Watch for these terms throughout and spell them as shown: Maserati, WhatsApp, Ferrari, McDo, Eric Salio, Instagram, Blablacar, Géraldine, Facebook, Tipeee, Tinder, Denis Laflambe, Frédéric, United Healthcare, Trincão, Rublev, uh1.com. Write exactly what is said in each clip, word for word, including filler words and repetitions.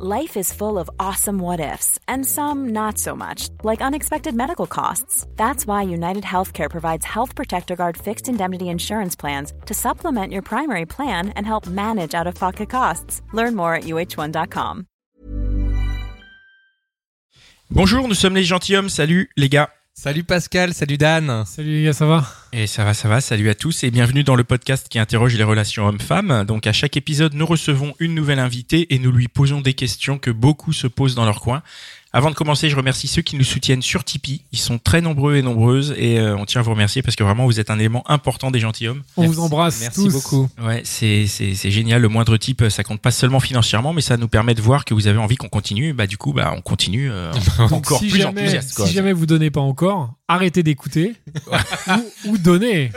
Life is full of awesome what-ifs, and some not so much, like unexpected medical costs. That's why United Healthcare provides Health Protector Guard fixed indemnity insurance plans to supplement your primary plan and help manage out-of-pocket costs. Learn more at u h one dot com. Bonjour, nous sommes les gentilhommes. Salut les gars. Salut Pascal, salut Dan. Salut les gars, ça va ? Et ça va, ça va, salut à tous et bienvenue dans le podcast qui interroge les relations hommes-femmes. Donc à chaque épisode, nous recevons une nouvelle invitée et nous lui posons des questions que beaucoup se posent dans leur coin. Avant de commencer, je remercie ceux qui nous soutiennent sur Tipeee. Ils sont très nombreux et nombreuses et euh, on tient à vous remercier parce que vraiment vous êtes un élément important des gentilhommes. On Merci. vous embrasse Merci tous. Merci beaucoup. Ouais, c'est c'est c'est génial. Le moindre type, ça compte pas seulement financièrement, mais ça nous permet de voir que vous avez envie qu'on continue. Bah du coup, bah on continue euh, encore si plus jamais, enthousiaste. Quoi. Si jamais vous donnez pas encore, arrêtez d'écouter ou, ou donnez.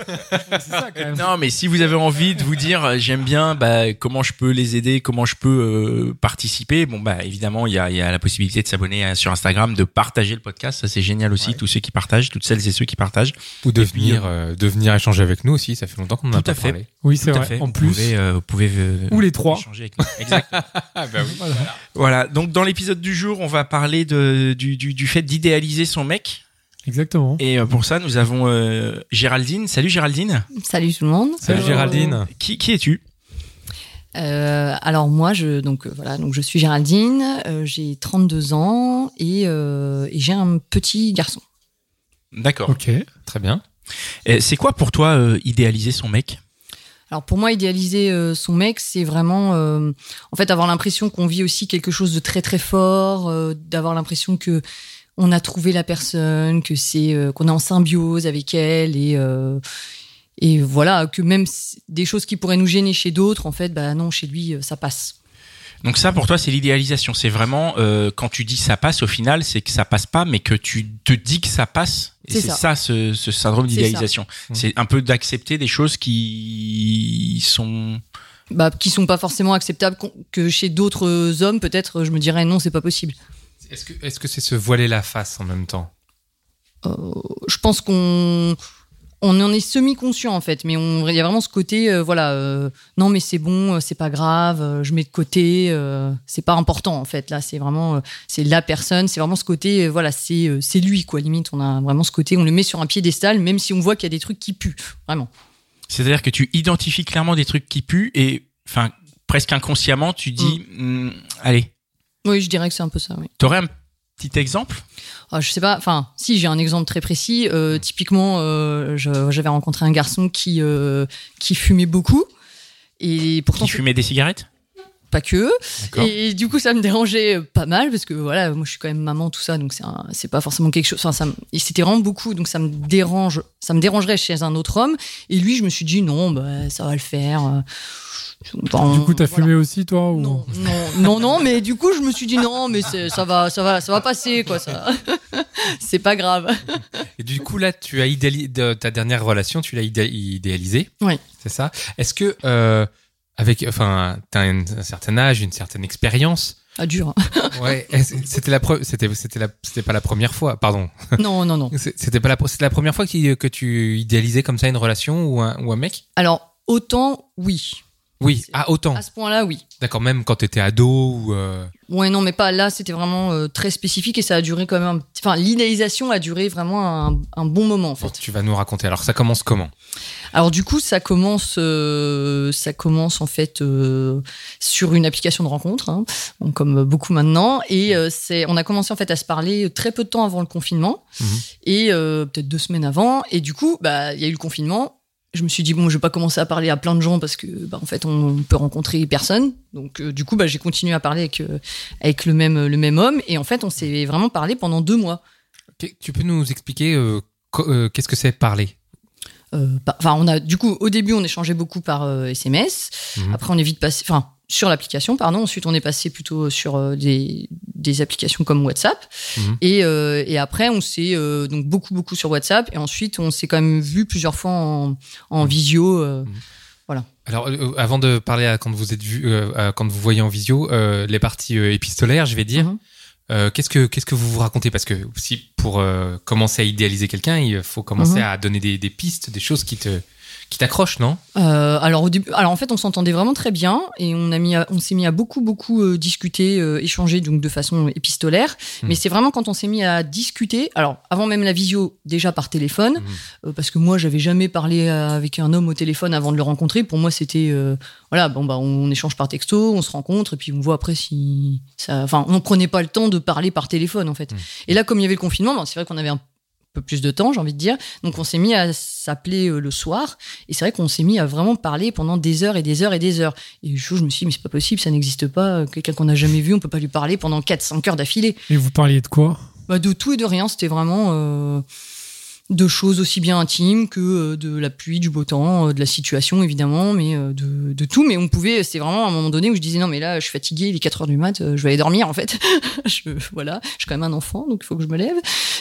C'est ça quand même. Non, mais si vous avez envie de vous dire j'aime bien, bah comment je peux les aider, comment je peux euh, participer. Bon bah évidemment il y a il y a la possibilité de s'abonner sur Instagram, de partager le podcast, ça c'est génial aussi, ouais. Tous ceux qui partagent, toutes celles et ceux qui partagent, ou de venir, euh, de venir échanger avec nous aussi, ça fait longtemps qu'on n'en a pas parlé. Oui, c'est tout vrai. En vous plus, pouvez, euh, vous pouvez euh, ou les trois échanger avec nous. Exact. Ben oui, voilà. Voilà. Donc dans l'épisode du jour, on va parler de, du, du, du fait d'idéaliser son mec. Exactement. Et pour ça, nous avons euh, Géraldine. Salut Géraldine. Salut tout le monde. Salut, Salut Géraldine. Qui, qui es-tu? Euh, alors moi je donc euh, voilà donc je suis Géraldine, euh, j'ai trente-deux ans et, euh, et j'ai un petit garçon. D'accord. Ok, très bien. Et c'est quoi pour toi euh, idéaliser son mec ? Alors pour moi idéaliser euh, son mec, c'est vraiment euh, en fait avoir l'impression qu'on vit aussi quelque chose de très très fort, euh, d'avoir l'impression que on a trouvé la personne, que c'est euh, qu'on est en symbiose avec elle et euh, Et voilà, que même des choses qui pourraient nous gêner chez d'autres, en fait, bah non, chez lui, ça passe. Donc ça, pour toi, c'est l'idéalisation. C'est vraiment, euh, quand tu dis ça passe, au final, c'est que ça passe pas, mais que tu te dis que ça passe. Et c'est, c'est ça, ça ce, ce syndrome d'idéalisation. C'est, c'est un peu d'accepter des choses qui sont... Bah, qui sont pas forcément acceptables, que chez d'autres hommes, peut-être, je me dirais non, c'est pas possible. Est-ce que, est-ce que c'est se voiler la face en même temps ? euh, Je pense qu'on... On en est semi-conscient, en fait, mais il y a vraiment ce côté, euh, voilà, euh, non, mais c'est bon, euh, c'est pas grave, euh, je mets de côté, euh, c'est pas important, en fait. Là, c'est vraiment, euh, c'est la personne, c'est vraiment ce côté, euh, voilà, c'est, euh, c'est lui, quoi, limite. On a vraiment ce côté, on le met sur un piédestal, même si on voit qu'il y a des trucs qui puent, vraiment. C'est-à-dire que tu identifies clairement des trucs qui puent et, enfin, presque inconsciemment, tu dis, mmh. Mmh, allez. Oui, je dirais que c'est un peu ça, oui. T'aurais un petit exemple ? Je sais pas, enfin, si j'ai un exemple très précis. Euh, typiquement, euh, je, j'avais rencontré un garçon qui euh, qui fumait beaucoup et pourtant qui fumait des cigarettes. Pas que. D'accord. Et du coup, ça me dérangeait pas mal parce que voilà, moi je suis quand même maman tout ça, donc c'est un, c'est pas forcément quelque chose. Enfin, ça, c'était vraiment beaucoup, donc ça me dérange, ça me dérangerait chez un autre homme. Et lui, je me suis dit non, bah, ça va le faire. Enfin, du coup, t'as voilà. fumé aussi, toi ou... non, non, non, non, mais du coup, je me suis dit non, mais c'est, ça va, ça va, ça va passer, quoi, ça. C'est pas grave. Et du coup, là, tu as idéalisé de ta dernière relation, tu l'as idé- idéalisée. Oui. C'est ça. Est-ce que euh, avec, enfin, t'as un, un certain âge, une certaine expérience. Ah, dur. Ouais. C'était la, pre- c'était, c'était la, c'était pas la première fois. Pardon. Non, non, non. C'était pas la, c'était la première fois que, que tu idéalisais comme ça une relation ou un, ou un mec. Alors, autant oui. Oui, à ah, autant. À ce point-là, oui. D'accord, même quand t'étais ado ou... Euh... Ouais, non, mais pas là, c'était vraiment euh, très spécifique et ça a duré quand même... Enfin, l'idéalisation a duré vraiment un, un bon moment, en fait. Bon, tu vas nous raconter. Alors, ça commence comment ? Alors, du coup, ça commence, euh, ça commence en fait, euh, sur une application de rencontre, hein, donc, comme beaucoup maintenant. Et euh, c'est, on a commencé, en fait, à se parler très peu de temps avant le confinement. Mmh. Et euh, peut-être deux semaines avant. Et du coup, bah, y a eu le confinement. Je me suis dit, bon, je vais pas commencer à parler à plein de gens parce que, bah, en fait, on peut rencontrer personne. Donc, euh, du coup, bah, j'ai continué à parler avec, euh, avec le même, le même homme. Et en fait, on s'est vraiment parlé pendant deux mois. Tu peux nous expliquer euh, qu'est-ce que c'est parler ? euh, bah, on a, du coup, au début, on échangeait beaucoup par euh, S M S. Mmh. Après, on est vite passé... Enfin, sur l'application, pardon. Ensuite, on est passé plutôt sur euh, des, des applications comme WhatsApp. Mmh. Et, euh, et après, on s'est euh, donc beaucoup, beaucoup sur WhatsApp. Et ensuite, on s'est quand même vu plusieurs fois en, en visio. Euh, mmh. Voilà. Alors, euh, avant de parler à quand vous êtes vu, euh, quand vous voyez en visio, euh, les parties euh, épistolaires, je vais dire, mmh. euh, qu'est-ce que qu'est-ce que vous vous racontez ? Parce que si pour euh, commencer à idéaliser quelqu'un, il faut commencer mmh. à donner des, des pistes, des choses qui te... qui t'accroche, non ? euh, alors, au début, alors en fait, on s'entendait vraiment très bien et on, a mis à, on s'est mis à beaucoup, beaucoup euh, discuter, euh, échanger donc de façon épistolaire. Mmh. Mais c'est vraiment quand on s'est mis à discuter, alors avant même la visio, déjà par téléphone, mmh. euh, parce que moi, j'avais jamais parlé avec un homme au téléphone avant de le rencontrer. Pour moi, c'était... Euh, voilà, bon, bah, on, on échange par texto, on se rencontre et puis on voit après si... ça. Enfin, on prenait pas le temps de parler par téléphone, en fait. Mmh. Et là, comme il y avait le confinement, ben, c'est vrai qu'on avait un peu plus de temps, j'ai envie de dire. Donc, on s'est mis à s'appeler euh, le soir. Et c'est vrai qu'on s'est mis à vraiment parler pendant des heures et des heures et des heures. Et je, je me suis dit, mais c'est pas possible, ça n'existe pas. Quelqu'un qu'on n'a jamais vu, on peut pas lui parler pendant quatre à cinq heures d'affilée. Et vous parliez de quoi ? Bah, de tout et de rien. C'était vraiment euh, de choses aussi bien intimes que euh, de la pluie, du beau temps, euh, de la situation, évidemment, mais euh, de, de tout. Mais on pouvait, c'était vraiment à un moment donné où je disais, non, mais là, je suis fatiguée, il est quatre heures du mat, euh, je vais aller dormir, en fait. je, voilà, je suis quand même un enfant, donc il faut que je me lève.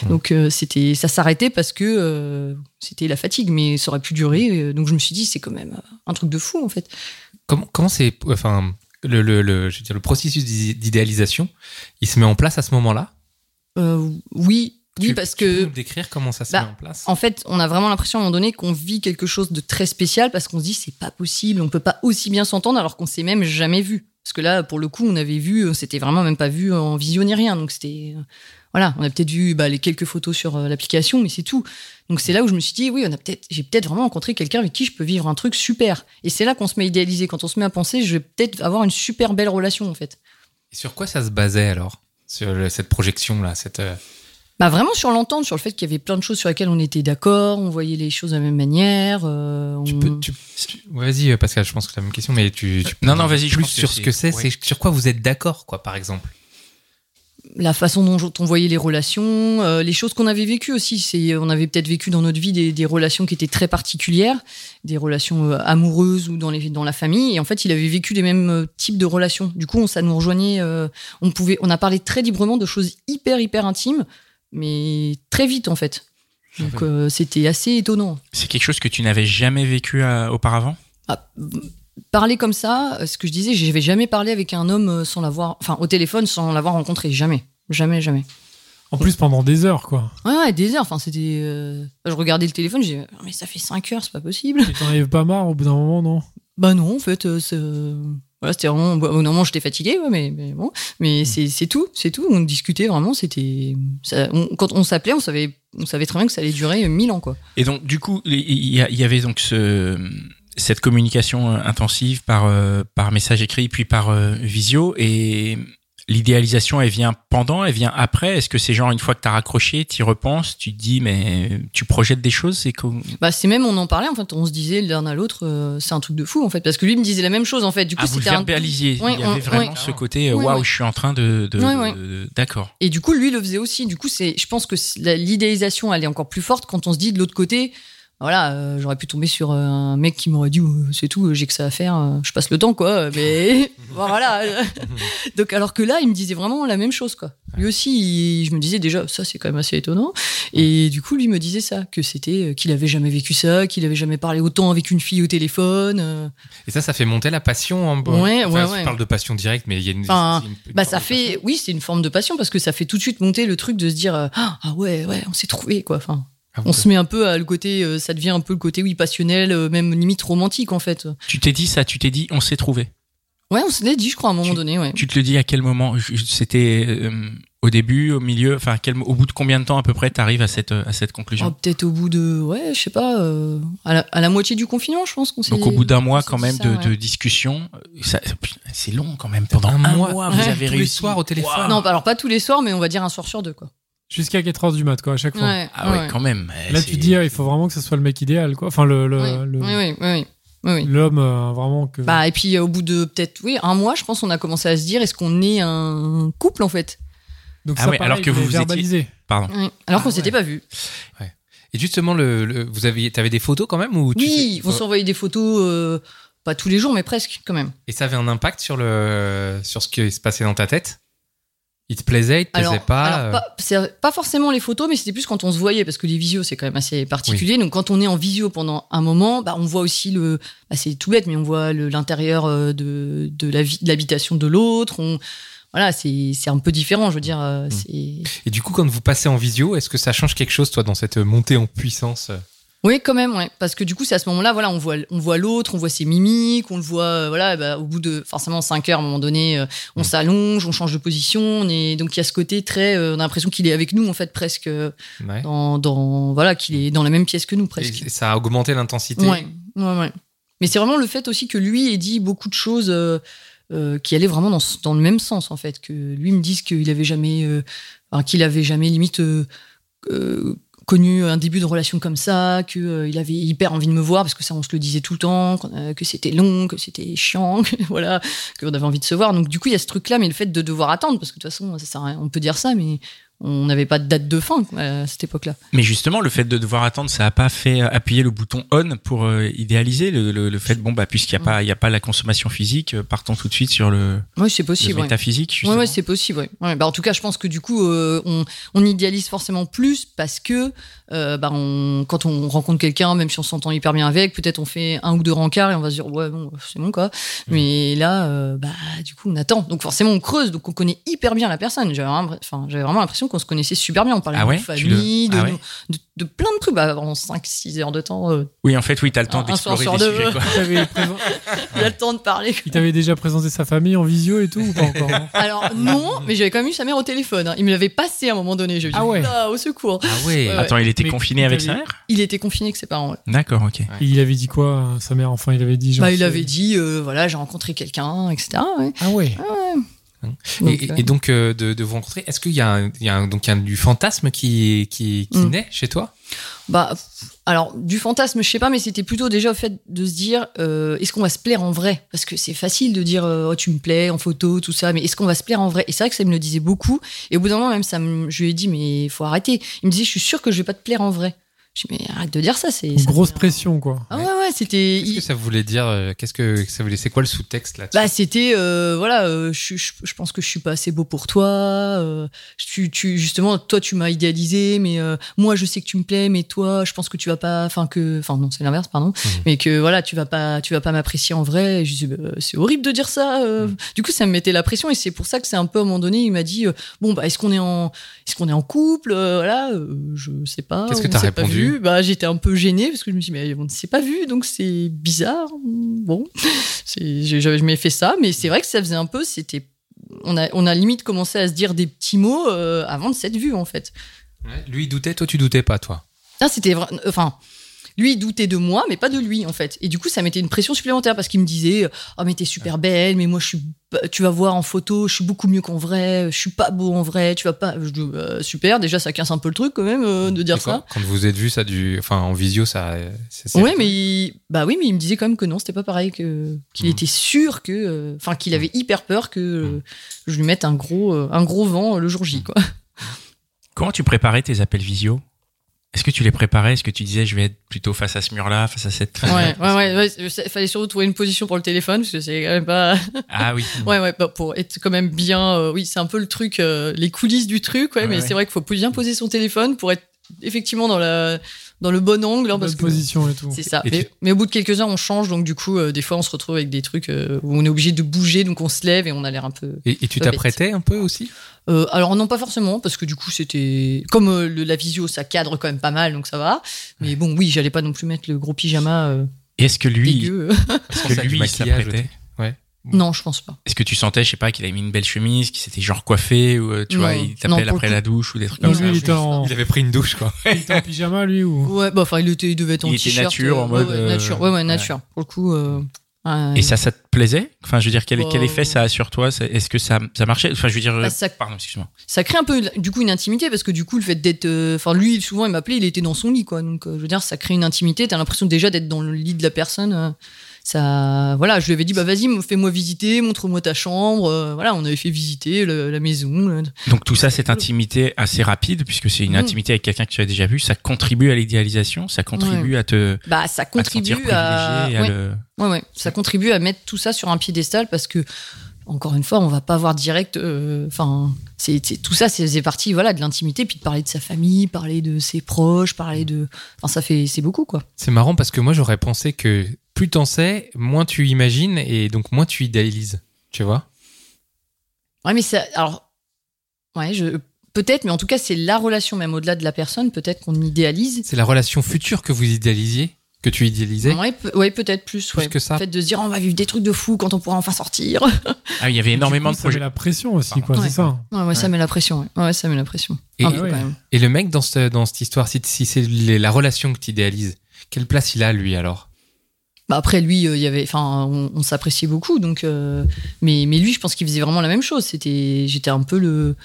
Donc euh, c'était, ça s'arrêtait parce que euh, c'était la fatigue, mais ça aurait pu durer. Donc je me suis dit, c'est quand même un truc de fou en fait. Comment, comment c'est, enfin, le, le, le, je veux dire, le processus d'idéalisation, il se met en place à ce moment-là ? euh, Oui. Oui, tu, parce tu que. Peux nous décrire comment ça se bah, met en place ? En fait, on a vraiment l'impression à un moment donné qu'on vit quelque chose de très spécial parce qu'on se dit c'est pas possible, on peut pas aussi bien s'entendre alors qu'on s'est même jamais vu. Parce que là, pour le coup, on avait vu, c'était vraiment même pas vu en visio ni rien. Donc c'était. Voilà, on a peut-être vu bah, les quelques photos sur l'application, mais c'est tout. Donc c'est là où je me suis dit, oui, on a peut-être, j'ai peut-être vraiment rencontré quelqu'un avec qui je peux vivre un truc super. Et c'est là qu'on se met à idéaliser. Quand on se met à penser, je vais peut-être avoir une super belle relation, en fait. Et sur quoi ça se basait alors ? Sur le, cette projection-là, cette. Bah vraiment sur l'entente, sur le fait qu'il y avait plein de choses sur lesquelles on était d'accord, on voyait les choses de la même manière. Euh, on... tu peux, tu, tu... Vas-y Pascal, je pense que c'est la même question, mais tu... tu... Non, non, vas-y, plus je sur que ce que c'est, ouais. C'est sur quoi vous êtes d'accord, quoi, par exemple. La façon dont on voyait les relations, euh, les choses qu'on avait vécues aussi. C'est, on avait peut-être vécu dans notre vie des, des relations qui étaient très particulières, des relations euh, amoureuses ou dans, les, dans la famille. Et en fait, il avait vécu les mêmes euh, types de relations. Du coup, on, ça nous rejoignait. Euh, on, pouvait, on a parlé très librement de choses hyper, hyper intimes, mais très vite, en fait. Donc, enfin. euh, c'était assez étonnant. C'est quelque chose que tu n'avais jamais vécu euh, auparavant ? Ah, parler comme ça, ce que je disais, je n'avais jamais parlé avec un homme sans l'avoir, enfin au téléphone sans l'avoir rencontré, jamais, jamais, jamais. En plus pendant des heures quoi. Ouais, ouais des heures, enfin c'était, euh... je regardais le téléphone, j'ai, oh, mais ça fait cinq heures, c'est pas possible. Et t'en avais pas marre au bout d'un moment, non ? Bah non, en fait, euh, c'est... voilà, c'était vraiment, au bout d'un moment j'étais fatiguée, ouais, mais, mais bon, mais mmh. c'est, c'est tout, c'est tout. On discutait vraiment, c'était, ça, on, quand on s'appelait, on savait, on savait très bien que ça allait durer mille ans quoi. Et donc du coup, il y, y avait donc ce cette communication intensive par, euh, par message écrit puis par euh, visio, et l'idéalisation elle vient pendant, elle vient après. Est-ce que c'est genre une fois que t'as raccroché, t'y repenses, tu te dis mais tu projettes des choses, c'est comme... Bah c'est même, on en parlait en fait, on se disait l'un à l'autre euh, c'est un truc de fou en fait, parce que lui me disait la même chose en fait. Du coup, ah, vous le verbalisez, un... oui, il y on, avait vraiment oui. ce côté waouh wow, oui, oui. je suis en train de, de, oui, oui. de, de d'accord. Et du coup lui le faisait aussi, du coup c'est, je pense que l'idéalisation elle est encore plus forte quand on se dit de l'autre côté. Voilà, euh, j'aurais pu tomber sur euh, un mec qui m'aurait dit oh, c'est tout, euh, j'ai que ça à faire, euh, je passe le temps quoi, mais bon, voilà. Donc alors que là, il me disait vraiment la même chose quoi. Lui aussi, il, je me disais déjà ça c'est quand même assez étonnant, et du coup lui me disait ça, que c'était euh, qu'il avait jamais vécu ça, qu'il avait jamais parlé autant avec une fille au téléphone. Euh... Et ça, ça fait monter la passion. Hein, bon. Ouais, enfin, ouais, je ouais. parle de passion directe, mais il y a une. Enfin, une, une bah ça fait, oui, c'est une forme de passion parce que ça fait tout de suite monter le truc de se dire euh, ah ouais ouais on s'est trouvé quoi, enfin. Ah, on se met un peu à le côté, euh, ça devient un peu le côté, oui, passionnel, euh, même limite romantique en fait. Tu t'es dit ça, tu t'es dit, on s'est trouvé. Ouais, on s'est dit, je crois, à un moment tu, donné. Ouais. Tu te le dis à quel moment ? C'était euh, au début, au milieu, enfin, au bout de combien de temps à peu près t'arrives à cette à cette conclusion ? Oh, peut-être au bout de, ouais, je sais pas, euh, à, la, à la moitié du confinement, je pense qu'on s'est. Donc au bout d'un mois quand même ça, de, ouais. de discussion, ça, c'est long quand même. Pendant un, un mois, mois ouais, vous avez tous réussi. Les soirs au téléphone. Wow. Non, alors pas tous les soirs, mais on va dire un soir sur deux, quoi. Jusqu'à quatre heures du mat, quoi, à chaque fois. Ouais, ah ouais, ouais, quand même. Là, c'est... tu te dis, ah, il faut vraiment que ce soit le mec idéal, quoi. Enfin, le... le, oui. Le... Oui, oui, oui, oui. L'homme, euh, vraiment que... Bah, et puis, au bout de, peut-être, oui, un mois, je pense, on a commencé à se dire, est-ce qu'on est un couple, en fait ? Donc ah ça, ouais, pareil, alors que vous, vous verbalisé. Étiez... Pardon. Oui. Alors ah qu'on ne ouais. s'était pas vu. Ouais. Et justement, le, le, vous aviez, t'avais des photos, quand même ou tu Oui, sais... on s'envoyait des photos... Euh... Pas tous les jours, mais presque, quand même. Et ça avait un impact sur, le... sur ce qui se passait dans ta tête ? Il te plaisait, il te alors, plaisait pas, alors, pas c'est pas forcément les photos, mais c'était plus quand on se voyait, parce que les visios, c'est quand même assez particulier. Oui. Donc, quand on est en visio pendant un moment, bah, on voit aussi le... Bah, c'est tout bête, mais on voit le, l'intérieur de, de, la, de l'habitation de l'autre. On, voilà, c'est, c'est un peu différent, je veux dire. Mmh. C'est... Et du coup, quand vous passez en visio, est-ce que ça change quelque chose, toi, dans cette montée en puissance ? Oui, quand même, ouais. Parce que du coup, c'est à ce moment-là, voilà, on voit, on voit l'autre, on voit ses mimiques, on le voit, euh, voilà, bah, au bout de forcément cinq heures, à un moment donné, euh, on s'allonge, on change de position, on est, donc il y a ce côté très, euh, on a l'impression qu'il est avec nous en fait presque, euh, ouais. dans, dans, voilà, qu'il est dans la même pièce que nous presque. Et ça a augmenté l'intensité. Ouais, ouais, ouais. Mais c'est vraiment le fait aussi que lui ait dit beaucoup de choses euh, euh, qui allaient vraiment dans, dans le même sens en fait, que lui me dise qu'il avait jamais, euh, enfin, qu'il avait jamais limite. Euh, euh, connu un début de relation comme ça, qu'il euh, avait hyper envie de me voir, parce que ça, on se le disait tout le temps, euh, que c'était long, que c'était chiant, que, voilà, qu'on avait envie de se voir. Donc, du coup, il y a ce truc-là, mais le fait de devoir attendre, parce que de toute façon, ça sert à rien. On peut dire ça, mais on n'avait pas de date de fin à cette époque-là. Mais justement, le fait de devoir attendre, ça n'a pas fait appuyer le bouton « on » pour euh, idéaliser le, le, le fait, bon, bah, puisqu'il n'y a, ouais. a pas la consommation physique, partons tout de suite sur le, ouais, c'est possible, le métaphysique, justement. Oui, ouais, c'est possible. Ouais. Ouais, bah, en tout cas, je pense que du coup, euh, on, on idéalise forcément plus parce que euh, bah, on, quand on rencontre quelqu'un, même si on s'entend hyper bien avec, peut-être on fait un ou deux rencarts et on va se dire « ouais, bon, c'est bon, quoi ». Mais là, euh, bah, du coup, on attend. Donc forcément, on creuse, donc on connaît hyper bien la personne. J'avais, enfin, j'avais vraiment l'impression qu'on se connaissait super bien, on parlait ah ouais, de famille, le... ah de, ouais. de, de plein de trucs, bah, en cinq six heures de temps. Euh, oui, en fait, oui, t'as le temps d'explorer des de sujets. Quoi. Il présent... y a le temps de parler. Quoi. Il t'avait déjà présenté sa famille en visio et tout, ou pas encore hein? Alors non, mais j'avais quand même eu sa mère au téléphone. Hein. Il me l'avait passé à un moment donné. Je me suis dit, ah ouais. Ah, au secours. Ah ouais. Euh, Attends, il était mais confiné avec sa mère ? Il était confiné avec ses parents. Ouais. D'accord, ok. Ouais. Et il avait dit quoi, sa mère ? Enfin, il avait dit. Genre, bah, il avait dit, euh, voilà, j'ai rencontré quelqu'un, et cetera. Ouais. Ah ouais. Ah ouais. Et donc, et donc euh, de, de vous rencontrer, est-ce qu'il y a, un, il y a un, donc il y a du fantasme qui, qui, qui mmh. naît chez toi ? Bah, alors du fantasme, je sais pas, mais c'était plutôt déjà au fait de se dire, euh, est-ce qu'on va se plaire en vrai ? Parce que c'est facile de dire, oh, tu me plais en photo, tout ça, mais est-ce qu'on va se plaire en vrai ? Et c'est vrai que ça me le disait beaucoup. Et au bout d'un moment, même ça, me, je lui ai dit, mais faut arrêter. Il me disait, je suis sûre que je vais pas te plaire en vrai. Je dis, mais arrête de dire ça, c'est une grosse pression, quoi. Ah ouais, ouais, c'était. Qu'est-ce que ça voulait dire euh, Qu'est-ce que ça voulait C'est quoi le sous-texte là-dessus ? Bah, c'était euh, voilà, euh, je, je, je pense que je suis pas assez beau pour toi. Euh, tu, tu, justement, toi, tu m'as idéalisé, mais euh, moi, je sais que tu me plais, mais toi, je pense que tu vas pas, enfin que, enfin non, c'est l'inverse, pardon, mmh. mais que voilà, tu vas pas, tu vas pas m'apprécier en vrai. Et je dis, bah, c'est horrible de dire ça. Euh. Mmh. Du coup, ça me mettait la pression, et c'est pour ça que c'est un peu à un moment donné, il m'a dit, euh, bon bah, est-ce qu'on est en, est-ce qu'on est en couple ? euh, Voilà, euh, je sais pas. Qu'est-ce que t'as répondu ? Bah, j'étais un peu gênée parce que je me suis dit, mais on ne s'est pas vu, donc c'est bizarre. Bon, c'est, je, je, je m'ai fait ça, mais c'est vrai que ça faisait un peu, c'était, on a, on a limite commencé à se dire des petits mots euh, avant de s'être vu en fait. Ouais, lui il doutait, toi tu doutais pas, toi. Ah, c'était vrai, enfin. Lui, il doutait de moi, mais pas de lui, en fait. Et du coup, ça mettait une pression supplémentaire parce qu'il me disait « Ah, mais t'es super belle, mais moi, je suis, tu vas voir en photo, je suis beaucoup mieux qu'en vrai, je suis pas beau en vrai, tu vas pas... » Je dis euh, « Super, déjà, ça casse un peu le truc, quand même, euh, de dire quand, ça. » Quand vous êtes vu ça du... Enfin, en visio, ça... C'est, c'est ouais, mais il... Bah oui, mais il me disait quand même que non, c'était pas pareil, que... qu'il mmh. était sûr que... Enfin, qu'il avait hyper peur que je lui mette un gros, un gros vent le jour J, quoi. Comment tu préparais tes appels visio ? Est-ce que tu les préparais ? Est-ce que tu disais, je vais être plutôt face à ce mur-là, face à cette... Ouais, ouais, ouais, ouais. Il fallait surtout trouver une position pour le téléphone, parce que c'est quand même pas... Ah oui. ouais, ouais, bah, pour être quand même bien... Euh, oui, c'est un peu le truc, euh, les coulisses du truc, ouais, ouais mais ouais. c'est vrai qu'il faut bien poser son téléphone pour être effectivement dans la... dans le bon angle, hein, parce que position et tout. C'est ça. Mais, tu... mais au bout de quelques heures, on change, donc du coup, euh, des fois, on se retrouve avec des trucs euh, où on est obligé de bouger, donc on se lève et on a l'air un peu. Et, et tu t'apprêtais un peu aussi ? euh, Alors non, pas forcément, parce que du coup, c'était comme euh, le, la visio, ça cadre quand même pas mal, donc ça va. Mais ouais. bon, oui, j'allais pas non plus mettre le gros pyjama. Euh, et est-ce que lui, dégueu. Est-ce que lui s'apprêtait ? Ouais. Non, je pense pas. Est-ce que tu sentais, je sais pas, qu'il avait mis une belle chemise, qu'il s'était genre coiffé, ou tu non, vois, il t'appelait après la douche ou des trucs non, comme lui, ça. Il, en... il avait pris une douche, quoi. Il était en pyjama, lui, ou ouais, bah enfin, il, était, il devait être en il t-shirt. Il était nature, euh, en mode. Ouais, ouais, nature, ouais, ouais, nature. Ouais. Pour le coup. Euh... Ah, et oui. ça, ça te plaisait ? Enfin, je veux dire, quel, quel effet ça a sur toi ? Est-ce que ça, ça marchait ? Enfin, je veux dire, bah, ça, pardon, excuse-moi. Ça crée un peu, du coup, une intimité parce que du coup, le fait d'être, enfin, euh, lui, souvent, il m'appelait, il était dans son lit, quoi. Donc, euh, je veux dire, ça crée une intimité. T'as l'impression déjà d'être dans le lit de la personne. Euh, ça, voilà, je lui avais dit, bah vas-y, fais-moi visiter, montre-moi ta chambre. Euh, voilà, on avait fait visiter le, la maison. Le... Donc tout ça, cette intimité assez rapide, puisque c'est une mmh. intimité avec quelqu'un que tu as déjà vu, ça contribue à l'idéalisation, ça contribue ouais. à te, bah ça contribue à, te à... à ouais. le Ouais, ouais. Ça contribue à mettre tout ça sur un piédestal parce que, encore une fois, on va pas voir direct. Enfin, euh, c'est, c'est, tout ça, c'est, c'est parti voilà, de l'intimité, puis de parler de sa famille, parler de ses proches, parler de. Enfin, ça fait. C'est beaucoup, quoi. C'est marrant parce que moi, j'aurais pensé que plus t'en sais, moins tu imagines et donc moins tu idéalises. Tu vois ? Ouais, mais ça. Alors. Ouais, je. peut-être, mais en tout cas, c'est la relation, même au-delà de la personne, peut-être qu'on idéalise. C'est la relation future que vous idéalisiez, que tu idéalisais? Oui, pe- ouais, peut-être plus. Plus ouais. que ça. Le fait de se dire, on va vivre des trucs de fou quand on pourra enfin sortir. Ah, il y avait énormément coup, de projets. Ça met la pression aussi, quoi, ouais. c'est ça ouais, ouais, ouais. Ça met la pression, ouais. ouais ça met la pression. Et, ah, ouais. quand même. Et le mec, dans, ce, dans cette histoire, si, si c'est les, la relation que tu idéalises, quelle place il a, lui, alors? Bah après lui, euh, y avait, enfin, on, on s'appréciait beaucoup, donc. Euh, mais, mais lui, je pense qu'il faisait vraiment la même chose. C'était, j'étais un peu le,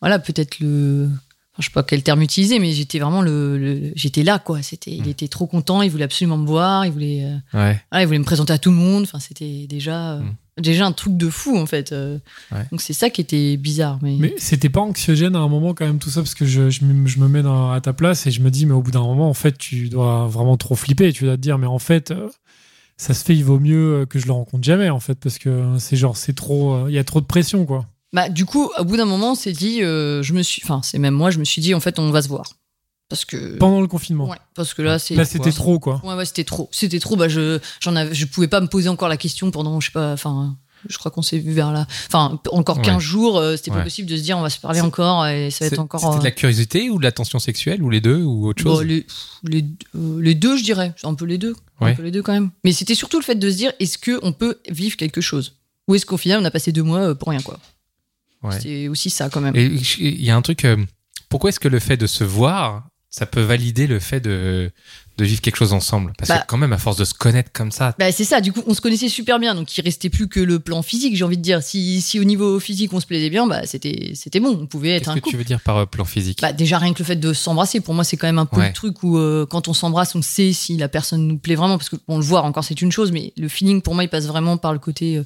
voilà, peut-être le, enfin, je sais pas quel terme utiliser, mais j'étais vraiment le, le j'étais là, quoi. C'était, il était trop content, il voulait absolument me voir, il voulait, euh, ouais. voilà, il voulait me présenter à tout le monde. Enfin, c'était déjà, euh, mm. déjà un truc de fou en fait. Euh, ouais. Donc c'est ça qui était bizarre, mais. Mais c'était pas anxiogène à un moment quand même tout ça, parce que je, je, je me mets dans, à ta place et je me dis, mais au bout d'un moment, en fait, tu dois vraiment trop flipper. Tu dois te dire, mais en fait. Euh, ça se fait, il vaut mieux que je le rencontre jamais, en fait, parce que c'est genre, c'est trop... Il y a trop de pression, quoi. Bah, du coup, au bout d'un moment, on s'est dit... Euh, je me suis... Enfin, c'est même moi, je me suis dit, en fait, on va se voir. Parce que... Pendant le confinement. Ouais, parce que là, c'est... Là, c'était quoi, trop, quoi. Ouais, ouais, c'était trop. C'était trop, bah, je... J'en avais... je pouvais pas me poser encore la question pendant, je sais pas... Enfin, je crois qu'on s'est vu vers là... Enfin, encore quinze ouais. jours, euh, c'était ouais. pas possible de se dire, on va se parler c'est... encore, et ça va c'est... être encore... C'était euh... de la curiosité ou de la tension sexuelle, ou les deux, ou autre chose? Bon, les... Les... les deux, je dirais. Un peu les deux. Ouais. Un peu les deux quand même. Mais c'était surtout le fait de se dire, est-ce qu'on peut vivre quelque chose? Ou est-ce qu'au final, on a passé deux mois pour rien, quoi? Ouais. C'est aussi ça quand même. Et il y a un truc, euh, pourquoi est-ce que le fait de se voir, ça peut valider le fait de, de vivre quelque chose ensemble? Parce bah, que quand même, à force de se connaître comme ça... Bah c'est ça, du coup, on se connaissait super bien, donc il restait plus que le plan physique, j'ai envie de dire. Si, si au niveau physique, on se plaisait bien, bah c'était, c'était bon, on pouvait être Qu'est-ce un couple. Qu'est-ce que tu veux dire par euh, plan physique? Bah déjà, rien que le fait de s'embrasser, pour moi, c'est quand même un peu ouais. le truc où euh, quand on s'embrasse, on sait si la personne nous plaît vraiment, parce que bon, le voir encore, c'est une chose, mais le feeling, pour moi, il passe vraiment par le côté... Euh,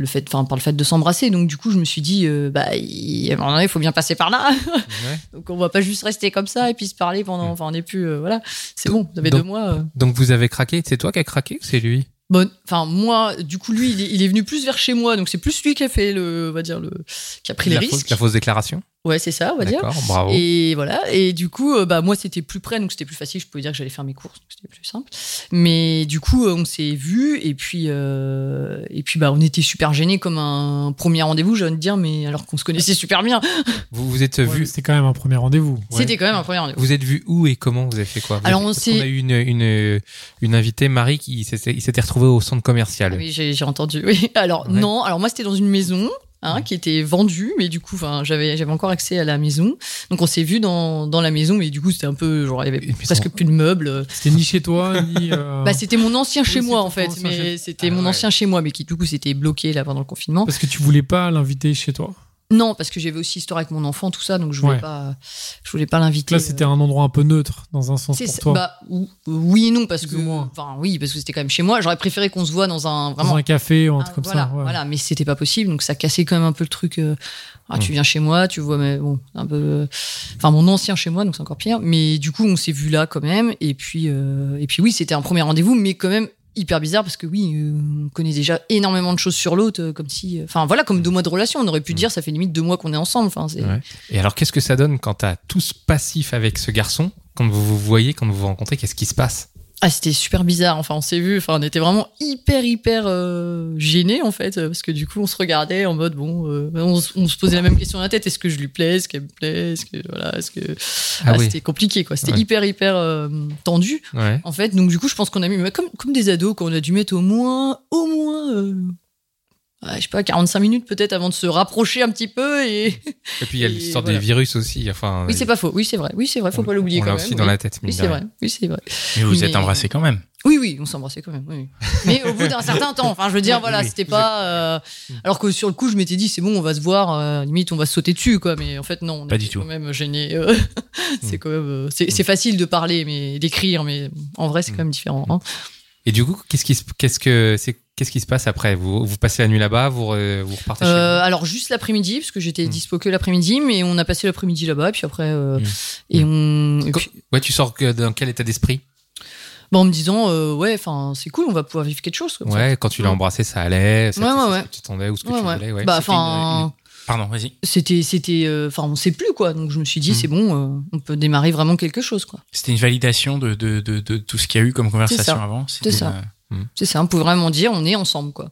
Le fait, enfin, par le fait de s'embrasser. Donc, du coup, je me suis dit, euh, bah, il, il faut bien passer par là. Ouais. Donc, on va pas juste rester comme ça et puis se parler pendant. Enfin, on n'est plus. Euh, voilà, c'est donc, bon, vous avez donc, deux mois. Euh... Donc, vous avez craqué. C'est toi qui as craqué ou c'est lui? Bon, enfin, moi, du coup, lui, il est, il est venu plus vers chez moi. Donc, c'est plus lui qui a fait le. On va dire, le, qui a pris les risques. Fausse, la fausse déclaration? Ouais, c'est ça, on va D'accord, dire. Bravo. Et voilà. Et du coup, euh, bah, moi, c'était plus près, donc c'était plus facile. Je pouvais dire que j'allais faire mes courses, donc c'était plus simple. Mais du coup, euh, on s'est vus, et puis, euh, et puis bah, on était super gênés comme un premier rendez-vous, j'ai envie de dire, mais alors qu'on se connaissait super bien. Vous vous êtes ouais, vus. C'était quand même un premier rendez-vous. Ouais. C'était quand même un premier rendez-vous. Vous êtes vus où et comment? Vous avez fait quoi? Vous Alors, avez... on s'est. On a eu une, une, une invitée, Marie, qui s'était, il s'était retrouvée au centre commercial. Ah, oui, j'ai, j'ai entendu. Oui. Alors, ouais. non. Alors, moi, c'était dans une maison. Hein, qui était vendu, mais du coup, enfin, j'avais, j'avais encore accès à la maison. Donc, on s'est vu dans, dans la maison, mais du coup, c'était un peu, genre, il y avait presque plus de meubles. C'était ni chez toi, ni, euh... Bah, c'était mon ancien oui, chez moi, en fait, mais chez... c'était ah, mon ouais. ancien chez moi, mais qui, du coup, s'était bloqué, là, pendant le confinement. Parce que tu voulais pas l'inviter chez toi? Non, parce que j'avais aussi histoire avec mon enfant, tout ça, donc je voulais ouais. pas, je voulais pas l'inviter. Là, c'était un endroit un peu neutre, dans un sens c'est, pour toi. Bah, oui et non, parce que, enfin, oui, parce que c'était quand même chez moi. J'aurais préféré qu'on se voit dans un vraiment dans un café ou un, un truc comme voilà, ça. Ouais. Voilà, mais c'était pas possible, donc ça cassait quand même un peu le truc. Euh, ah, mmh. Tu viens chez moi, tu vois, mais bon, un peu, enfin, euh, mon ancien chez moi, donc c'est encore pire. Mais du coup, on s'est vu là quand même, et puis, euh, et puis oui, c'était un premier rendez-vous, mais quand même. Hyper bizarre parce que oui, euh, on connaît déjà énormément de choses sur l'autre, euh, comme si, enfin euh, voilà, comme deux mois de relation, on aurait pu dire ça fait limite deux mois qu'on est ensemble. Enfin, c'est. Ouais. Et alors, qu'est-ce que ça donne quand t'as tout ce passif avec ce garçon, quand vous vous voyez, quand vous vous rencontrez, qu'est-ce qui se passe? Ah, c'était super bizarre. Enfin, on s'est vu. Enfin, on était vraiment hyper, hyper euh, gênés en fait, parce que du coup, on se regardait en mode bon, euh, on, on se posait la même question dans la tête. Est-ce que je lui plais? Est-ce qu'elle me plaît? Est-ce que voilà, est-ce que ah, ah, oui. C'était compliqué quoi. C'était ouais. hyper, hyper euh, tendu ouais. en fait. Donc du coup, je pense qu'on a mis comme comme des ados, qu'on a dû mettre au moins, au moins. Euh, Ouais, je sais pas, quarante-cinq minutes peut-être avant de se rapprocher un petit peu et. Et puis il y a l'histoire voilà. des virus aussi. Enfin, oui, c'est pas faux. Oui, c'est vrai. Oui, c'est vrai. Faut on, pas l'oublier on quand l'a même. Aussi oui. dans la tête. Oui, c'est vrai. Oui, c'est vrai. Mais vous vous êtes embrassés quand même. Oui, oui, on s'embrassait quand même. Oui. Mais au bout d'un certain temps. Enfin, je veux dire, voilà, oui, c'était pas. Euh... Alors que sur le coup, je m'étais dit, c'est bon, on va se voir. Euh, limite, on va se sauter dessus, quoi. Mais en fait, non. On pas du tout. Quand même gêné. Euh... c'est mmh. quand même. Euh... C'est, mmh. c'est facile de parler, mais d'écrire, mais en vrai, c'est quand même différent. Hein. Et du coup, qu'est-ce qui, qu'est-ce que c'est? Qu'est-ce qui se passe après? Vous, vous passez la nuit là-bas, vous, re, vous repartez chez euh, vous? Alors, juste l'après-midi, parce que j'étais mmh. dispo que l'après-midi, mais on a passé l'après-midi là-bas, et puis après... Euh, mmh. Et on... Et puis... Ouais, tu sors que, dans quel état d'esprit? Bah, en me disant, euh, ouais, enfin, c'est cool, on va pouvoir vivre quelque chose. Quoi, ouais, en fait. Quand tu l'as embrassé, ça allait, ça, ouais, ouais, ouais. ce que tu t'attendais, ou ce que ouais, tu voulais. Ouais. Bah, enfin... Une, une... Pardon, vas-y. C'était... c'était enfin, euh, on ne sait plus, quoi. Donc, je me suis dit, mmh. c'est bon, euh, on peut démarrer vraiment quelque chose, quoi. C'était une validation de, de, de, de tout ce qu'il y a eu comme conversation c'est avant. C'était ça. Euh... Mmh. C'est ça, on peut vraiment dire on est ensemble quoi.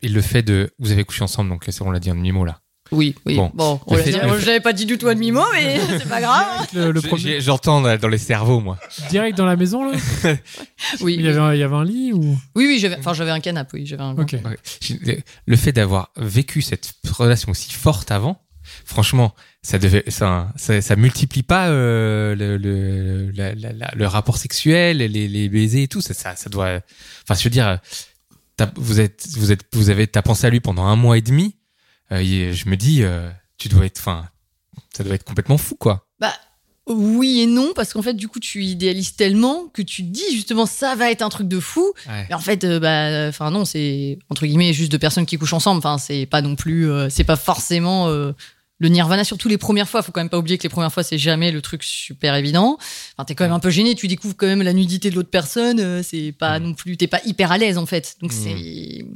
Et le fait de vous avez couché ensemble donc on l'a dit en demi-mot là. Oui, oui. Bon, bon on fait... je l'avais pas dit du tout à demi-mot, mais c'est pas grave. Le, le premier... J'entends dans les cerveaux, moi. Direct dans la maison, là. Oui. Il y, avait, il y avait un lit ou... Oui, oui, j'avais, enfin, j'avais un canapé. Oui, j'avais un... okay. Le fait d'avoir vécu cette relation si forte avant, franchement, ça devait, ça, ça, ça multiplie pas euh, le, le, la, la, la, le rapport sexuel, les, les baisers et tout. Ça, ça, ça doit. Enfin, je veux dire, t'as, vous êtes, vous êtes, vous avez, t'as pensé à lui pendant un mois et demi. Euh, je me dis, euh, tu dois être, enfin, ça doit être complètement fou, quoi. Bah oui et non, parce qu'en fait, du coup, tu idéalises tellement que tu te dis justement, ça va être un truc de fou. Ouais. Mais en fait, euh, bah, enfin non, c'est entre guillemets juste deux personnes qui couchent ensemble. Enfin, c'est pas non plus, euh, c'est pas forcément euh, le nirvana, surtout les premières fois. Faut quand même pas oublier que les premières fois, c'est jamais le truc super évident. Enfin, t'es quand même un peu gêné, tu découvres quand même la nudité de l'autre personne. Euh, c'est pas mmh. non plus, t'es pas hyper à l'aise en fait. Donc mmh. c'est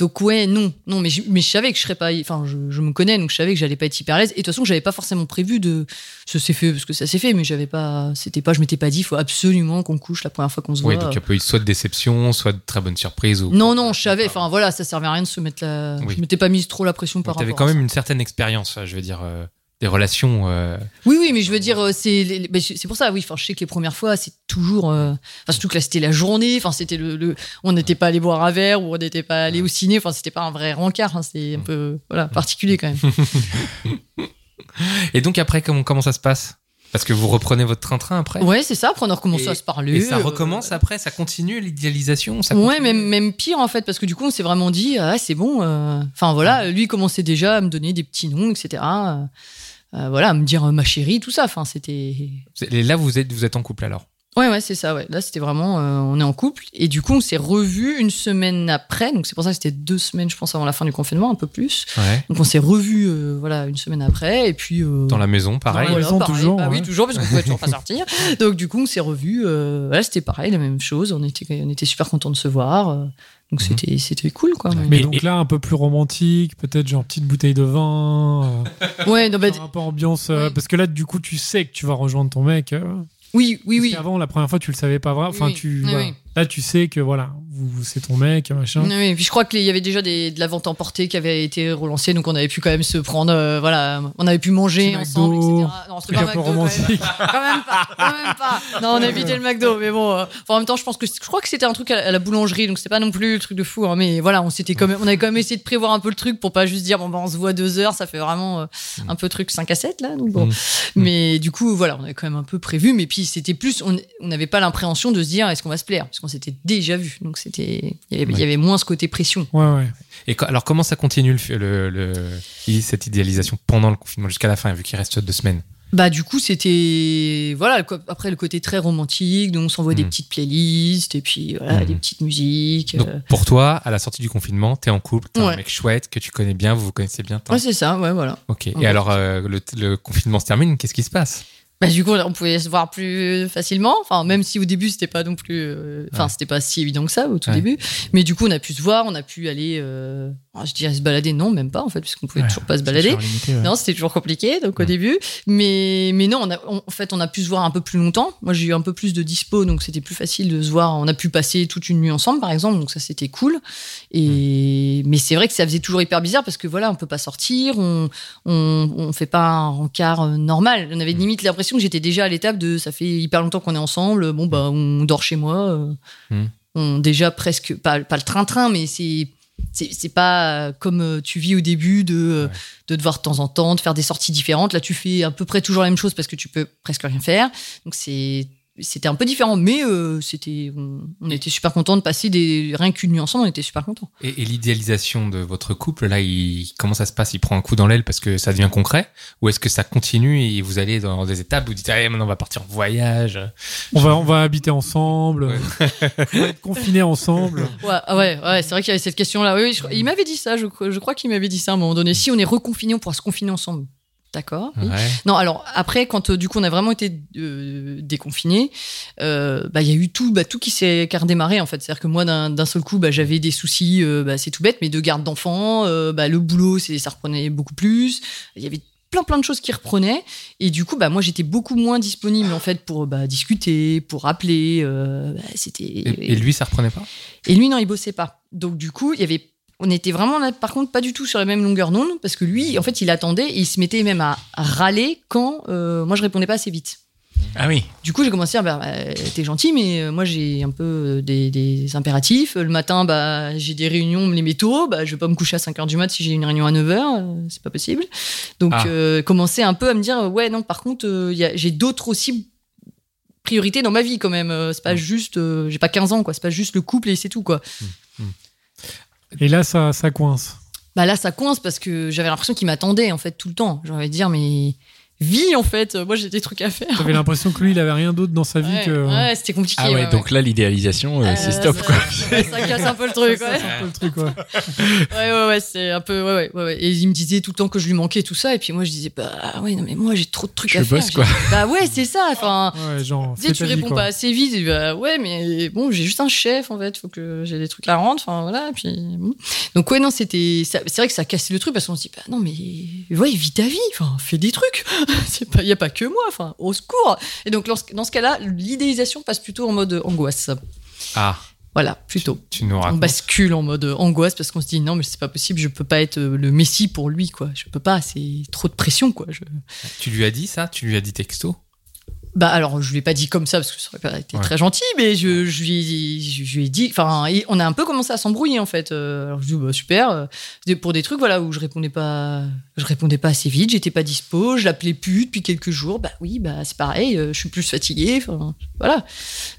Donc ouais, non, non, mais je, mais je savais que je serais pas, enfin, je, je me connais, donc je savais que j'allais pas être hyper à l'aise. Et de toute façon, j'avais pas forcément prévu de, ça s'est fait parce que ça s'est fait, mais j'avais pas, c'était pas, je m'étais pas dit, il faut absolument qu'on couche la première fois qu'on se voit. Oui, donc il y a pas eu soit de déception, soit de très bonne surprise ou. Non, non, je savais, enfin voilà, ça servait à rien de se mettre la, oui. je m'étais pas mise trop la pression par rapport. T'avais quand même une certaine expérience, je veux dire. Euh... Des relations. Euh... Oui, oui, mais je veux dire, c'est, les, les, c'est pour ça, oui. Enfin, je sais que les premières fois, c'est toujours. Euh, enfin, surtout que là, c'était la journée. Enfin, c'était le. le on n'était pas allé boire un verre ou on n'était pas allé au ciné. Enfin, c'était pas un vrai rencard. Hein, c'est un peu, voilà, particulier quand même. Et donc après, comment, comment ça se passe ? Parce que vous reprenez votre train-train après. Ouais, c'est ça. Après, on a recommencé à se parler. Et ça recommence euh... après. Ça continue l'idéalisation. Ça continue. Ouais, même même pire en fait, parce que du coup, on s'est vraiment dit, ah, c'est bon. Euh... Enfin voilà, ouais. Lui commençait déjà à me donner des petits noms, et cetera. Euh, voilà, à me dire ma chérie, tout ça. Enfin, c'était. Et là, vous êtes vous êtes en couple alors. Ouais, ouais, c'est ça. Ouais, là, c'était vraiment, euh, on est en couple. Et du coup, on s'est revus une semaine après. Donc c'est pour ça que c'était deux semaines, je pense, avant la fin du confinement, un peu plus. Ouais. Donc on s'est revus, euh, voilà, une semaine après. Et puis euh... dans la maison, pareil. Dans la maison, voilà, pareil. Toujours. Bah, ouais. Oui, toujours, parce qu'on pouvait toujours pas sortir. Donc du coup, on s'est revus. Euh, voilà, c'était pareil, la même chose. On était, on était super contents de se voir. Euh... Donc c'était, mmh. c'était cool, quoi. Mais et donc et là, un peu plus romantique, peut-être genre petite bouteille de vin. Euh, ouais, non, bah, un peu ambiance. Euh, oui. Parce que là, du coup, tu sais que tu vas rejoindre ton mec. Euh, oui, oui, parce oui. Avant, la première fois, tu le savais pas vraiment. Enfin, oui, tu, oui, bah, oui. Là, tu sais que voilà, vous, c'est ton mec, machin. Oui, et puis je crois qu'il y avait déjà des, de la vente emportée qui avait été relancée, donc on avait pu quand même se prendre. Euh, voilà, on avait pu manger ensemble, et cetera. Non, c'était pas un peu romantique. Quand même pas, quand même pas. Non, on a évité le McDo, mais bon. Euh, en même temps, je pense que je crois que c'était un truc à la boulangerie, donc c'était pas non plus le truc de fou. Hein, mais voilà, on s'était quand même, on avait quand même essayé de prévoir un peu le truc pour pas juste dire bon bah on se voit deux heures, ça fait vraiment euh, un peu truc cinq à sept là. Donc bon, mmh. mais du coup voilà, on avait quand même un peu prévu, mais puis c'était plus, on n'avait pas l'impréhension de se dire est-ce qu'on va se plaire, parce qu'on s'était déjà vu, donc c'était, il y avait, ouais. il y avait moins ce côté pression. Ouais, ouais. Et alors comment ça continue le, le, le, cette idéalisation pendant le confinement jusqu'à la fin, vu qu'il reste deux semaines? Bah du coup c'était voilà après le côté très romantique, donc on s'envoie mmh. des petites playlists et puis voilà mmh. des petites musiques. Donc euh... pour toi à la sortie du confinement t'es en couple, t'as ouais. un mec chouette que tu connais bien, vous vous connaissez bien. T'as... Ouais c'est ça ouais voilà. Ok et ouais. alors euh, le, le confinement se termine, qu'est-ce qui se passe? Bah, du coup, on pouvait se voir plus facilement. Enfin, même si au début, c'était pas non plus, euh, enfin, ouais. c'était pas si évident que ça au tout ouais. début. Mais du coup, on a pu se voir, on a pu aller, euh, je dirais se balader. Non, même pas, en fait, puisqu'on pouvait ouais, toujours pas se balader. Limité, ouais. Non, c'était toujours compliqué, donc ouais. au début. Mais, mais non, on a, on, en fait, on a pu se voir un peu plus longtemps. Moi, j'ai eu un peu plus de dispo, donc c'était plus facile de se voir. On a pu passer toute une nuit ensemble, par exemple. Donc ça, c'était cool. Et, mmh. mais c'est vrai que ça faisait toujours hyper bizarre parce que voilà, on peut pas sortir, on, on, on fait pas un rencard normal. On avait limite l'impression que j'étais déjà à l'étape de ça fait hyper longtemps qu'on est ensemble, bon bah on dort chez moi euh, mmh. on déjà presque pas, pas le train-train mais c'est, c'est c'est pas comme tu vis au début de ouais. de devoir de temps en temps de faire des sorties différentes, là tu fais à peu près toujours la même chose parce que tu peux presque rien faire, donc c'est c'était un peu différent mais euh, c'était on, on était super contents de passer des rien qu'une nuit ensemble, on était super contents. Et, et l'idéalisation de votre couple là, il, comment ça se passe? Il prend un coup dans l'aile parce que ça devient concret ou est-ce que ça continue et vous allez dans des étapes où vous dites allez maintenant on va partir en voyage, on va on va habiter ensemble, ouais. on va être confinés ensemble? Ouais ouais ouais c'est vrai qu'il y avait cette question là. Oui, oui je, il m'avait dit ça, je je crois qu'il m'avait dit ça à un moment donné. Si on est reconfinés on pourra se confiner ensemble. D'accord. Oui. Ouais. Non, alors après, quand euh, du coup on a vraiment été euh, déconfinés, euh, bah il y a eu tout, bah tout qui s'est redémarré en fait. C'est-à-dire que moi d'un, d'un seul coup, bah j'avais des soucis, euh, bah c'est tout bête, mais de garde d'enfants, euh, bah le boulot, c'est ça reprenait beaucoup plus. Il y avait plein plein de choses qui reprenaient et du coup bah moi j'étais beaucoup moins disponible en fait pour bah discuter, pour appeler. Euh, bah, c'était. Et, et lui ça reprenait pas ? Et lui non, il bossait pas. Donc du coup il y avait On était vraiment là, par contre, pas du tout sur la même longueur d'onde, parce que lui, en fait, il attendait et il se mettait même à râler quand euh, moi je répondais pas assez vite. Ah oui. Du coup, j'ai commencé à dire bah, t'es gentil, mais moi j'ai un peu des, des impératifs. Le matin, bah, j'ai des réunions, on me les met tôt. Bah, je vais pas me coucher à cinq heures du mat si j'ai une réunion à neuf heures, c'est pas possible. Donc, ah. euh, commencer un peu à me dire ouais, non, par contre, euh, y a, j'ai d'autres aussi priorités dans ma vie quand même. C'est pas mmh. juste, euh, j'ai pas quinze ans, quoi. C'est pas juste le couple et c'est tout, quoi. Mmh. Et là, ça, ça coince. Bah là, ça coince parce que j'avais l'impression qu'il m'attendait en fait tout le temps. J'ai envie de dire, mais vie en fait, moi j'ai des trucs à faire. J'avais l'impression que lui, il avait rien d'autre dans sa vie ouais, que. Ouais, c'était compliqué. Ah ouais, ouais donc ouais. là, l'idéalisation, euh, euh, c'est stop ça, quoi. Ça, ça casse un peu le truc. Ça, ouais. Ça casse un peu le truc, ouais. ouais, ouais, ouais, c'est un peu. Ouais, ouais, ouais. Et il me disait tout le temps que je lui manquais tout ça, et puis moi je disais, bah ouais, non mais moi j'ai trop de trucs je à faire. Je bosse quoi. Bah ouais, c'est ça. Enfin, ouais, genre, tu sais, tu réponds quoi. Pas assez vite, et bah ouais, mais bon, j'ai juste un chef en fait, faut que j'ai des trucs à rendre, enfin voilà, et puis. Bon. Donc ouais, non, c'était. Ça, c'est vrai que ça cassait le truc parce qu'on se dit, bah non mais. Ouais, vis ta vie, enfin, fais des trucs. Il n'y a pas que moi, enfin, au secours. Et donc, dans ce cas-là, l'idéalisation passe plutôt en mode angoisse. Ah. Voilà, plutôt. Tu, tu nous racontes. On bascule en mode angoisse parce qu'on se dit non, mais c'est pas possible, je peux pas être le messie pour lui, quoi. Je peux pas, c'est trop de pression, quoi. Je... Tu lui as dit ça ? Tu lui as dit texto ? Bah alors, je lui ai pas dit comme ça parce que ça aurait pas été ouais. très gentil, mais je, je, lui, je, je lui ai dit. Enfin, on a un peu commencé à s'embrouiller en fait. Alors je dis bah super pour des trucs voilà où je répondais pas, je répondais pas assez vite, j'étais pas dispo, je l'appelais plus depuis quelques jours. Bah oui, bah c'est pareil, je suis plus fatiguée. Enfin voilà.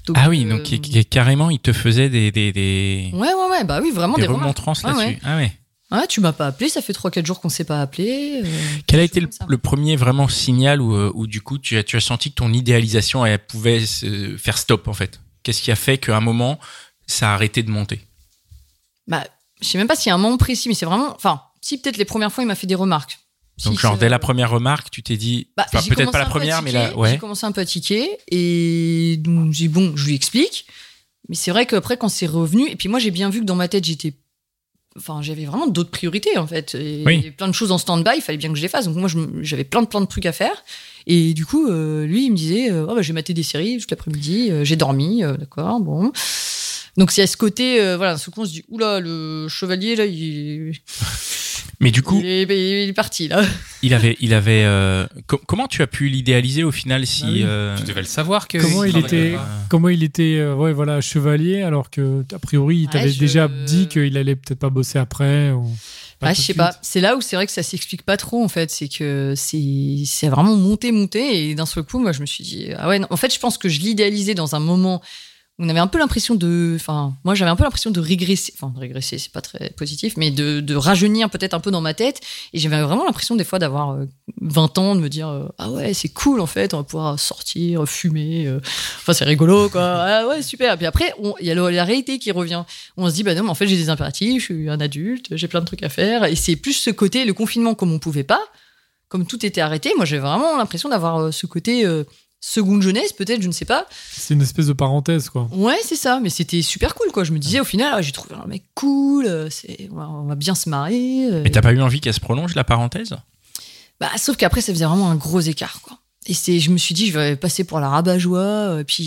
Donc, ah oui, euh, donc carrément, il te faisait des des, des... Ouais ouais ouais bah oui vraiment des, des remontrances remarques. Là-dessus. Ah ouais. Ah ouais. Ah, tu m'as pas appelé, ça fait trois quatre jours qu'on s'est pas appelé. Euh, Quel a été le, le premier vraiment signal où, où du coup tu as, tu as senti que ton idéalisation elle pouvait se faire stop en fait ? Qu'est-ce qui a fait qu'à un moment ça a arrêté de monter ? Bah, je sais même pas s'il y a un moment précis, mais c'est vraiment. Enfin, si peut-être les premières fois il m'a fait des remarques. Donc si genre dès la première remarque, tu t'es dit, bah, enfin, peut-être pas la première, tiquer, mais là, ouais. J'ai commencé un peu à tiquer et donc j'ai dit bon, je lui explique. Mais c'est vrai qu'après quand c'est revenu, et puis moi j'ai bien vu que dans ma tête j'étais. Enfin, j'avais vraiment d'autres priorités, en fait. Et oui. Il y avait plein de choses en stand-by, il fallait bien que je les fasse. Donc, moi, je, j'avais plein de, plein de trucs à faire. Et du coup, euh, lui, il me disait euh, « Oh, bah, j'ai maté des séries tout l'après-midi, euh, j'ai dormi, euh, d'accord, bon. » Donc, c'est à ce côté, euh, voilà, ce coup, on se dit « Oula, le chevalier, là, il est... Mais du coup... Il est, il est parti, là. » Il avait... Il avait euh, com- comment tu as pu l'idéaliser, au final, si... Ah oui. euh, tu devais le savoir que... Comment il, il était, comment il était euh, ouais, voilà, chevalier, alors que, a priori, il t'avait ouais, je... déjà dit qu'il allait peut-être pas bosser après ou... Ah, je sais pas. C'est là où c'est vrai que ça s'explique pas trop, en fait. C'est que c'est, c'est vraiment monté, monté. Et d'un seul coup, moi, je me suis dit... Ah ouais, non. En fait, je pense que je l'idéalisais dans un moment... On avait un peu l'impression de... Enfin, moi, j'avais un peu l'impression de régresser. Enfin, de régresser, c'est pas très positif, mais de, de rajeunir peut-être un peu dans ma tête. Et j'avais vraiment l'impression, des fois, d'avoir vingt ans, de me dire « Ah ouais, c'est cool, en fait, on va pouvoir sortir, fumer. Enfin, c'est rigolo, quoi. Ah ouais, super. » Puis après, il y a la réalité qui revient. On se dit « Bah non, mais en fait, j'ai des impératifs, je suis un adulte, j'ai plein de trucs à faire. » Et c'est plus ce côté, le confinement, comme on pouvait pas, comme tout était arrêté. Moi, j'avais vraiment l'impression d'avoir ce côté... Euh, seconde jeunesse, peut-être, je ne sais pas. C'est une espèce de parenthèse, quoi. Ouais, c'est ça, mais c'était super cool, quoi. Je me disais, au final, ah, j'ai trouvé un mec cool, c'est... on va bien se marrer. Mais t'as pas eu envie qu'elle se prolonge, la parenthèse ? Bah, sauf qu'après, ça faisait vraiment un gros écart, quoi. Et c'est, je me suis dit, je vais passer pour la rabat-joie, et puis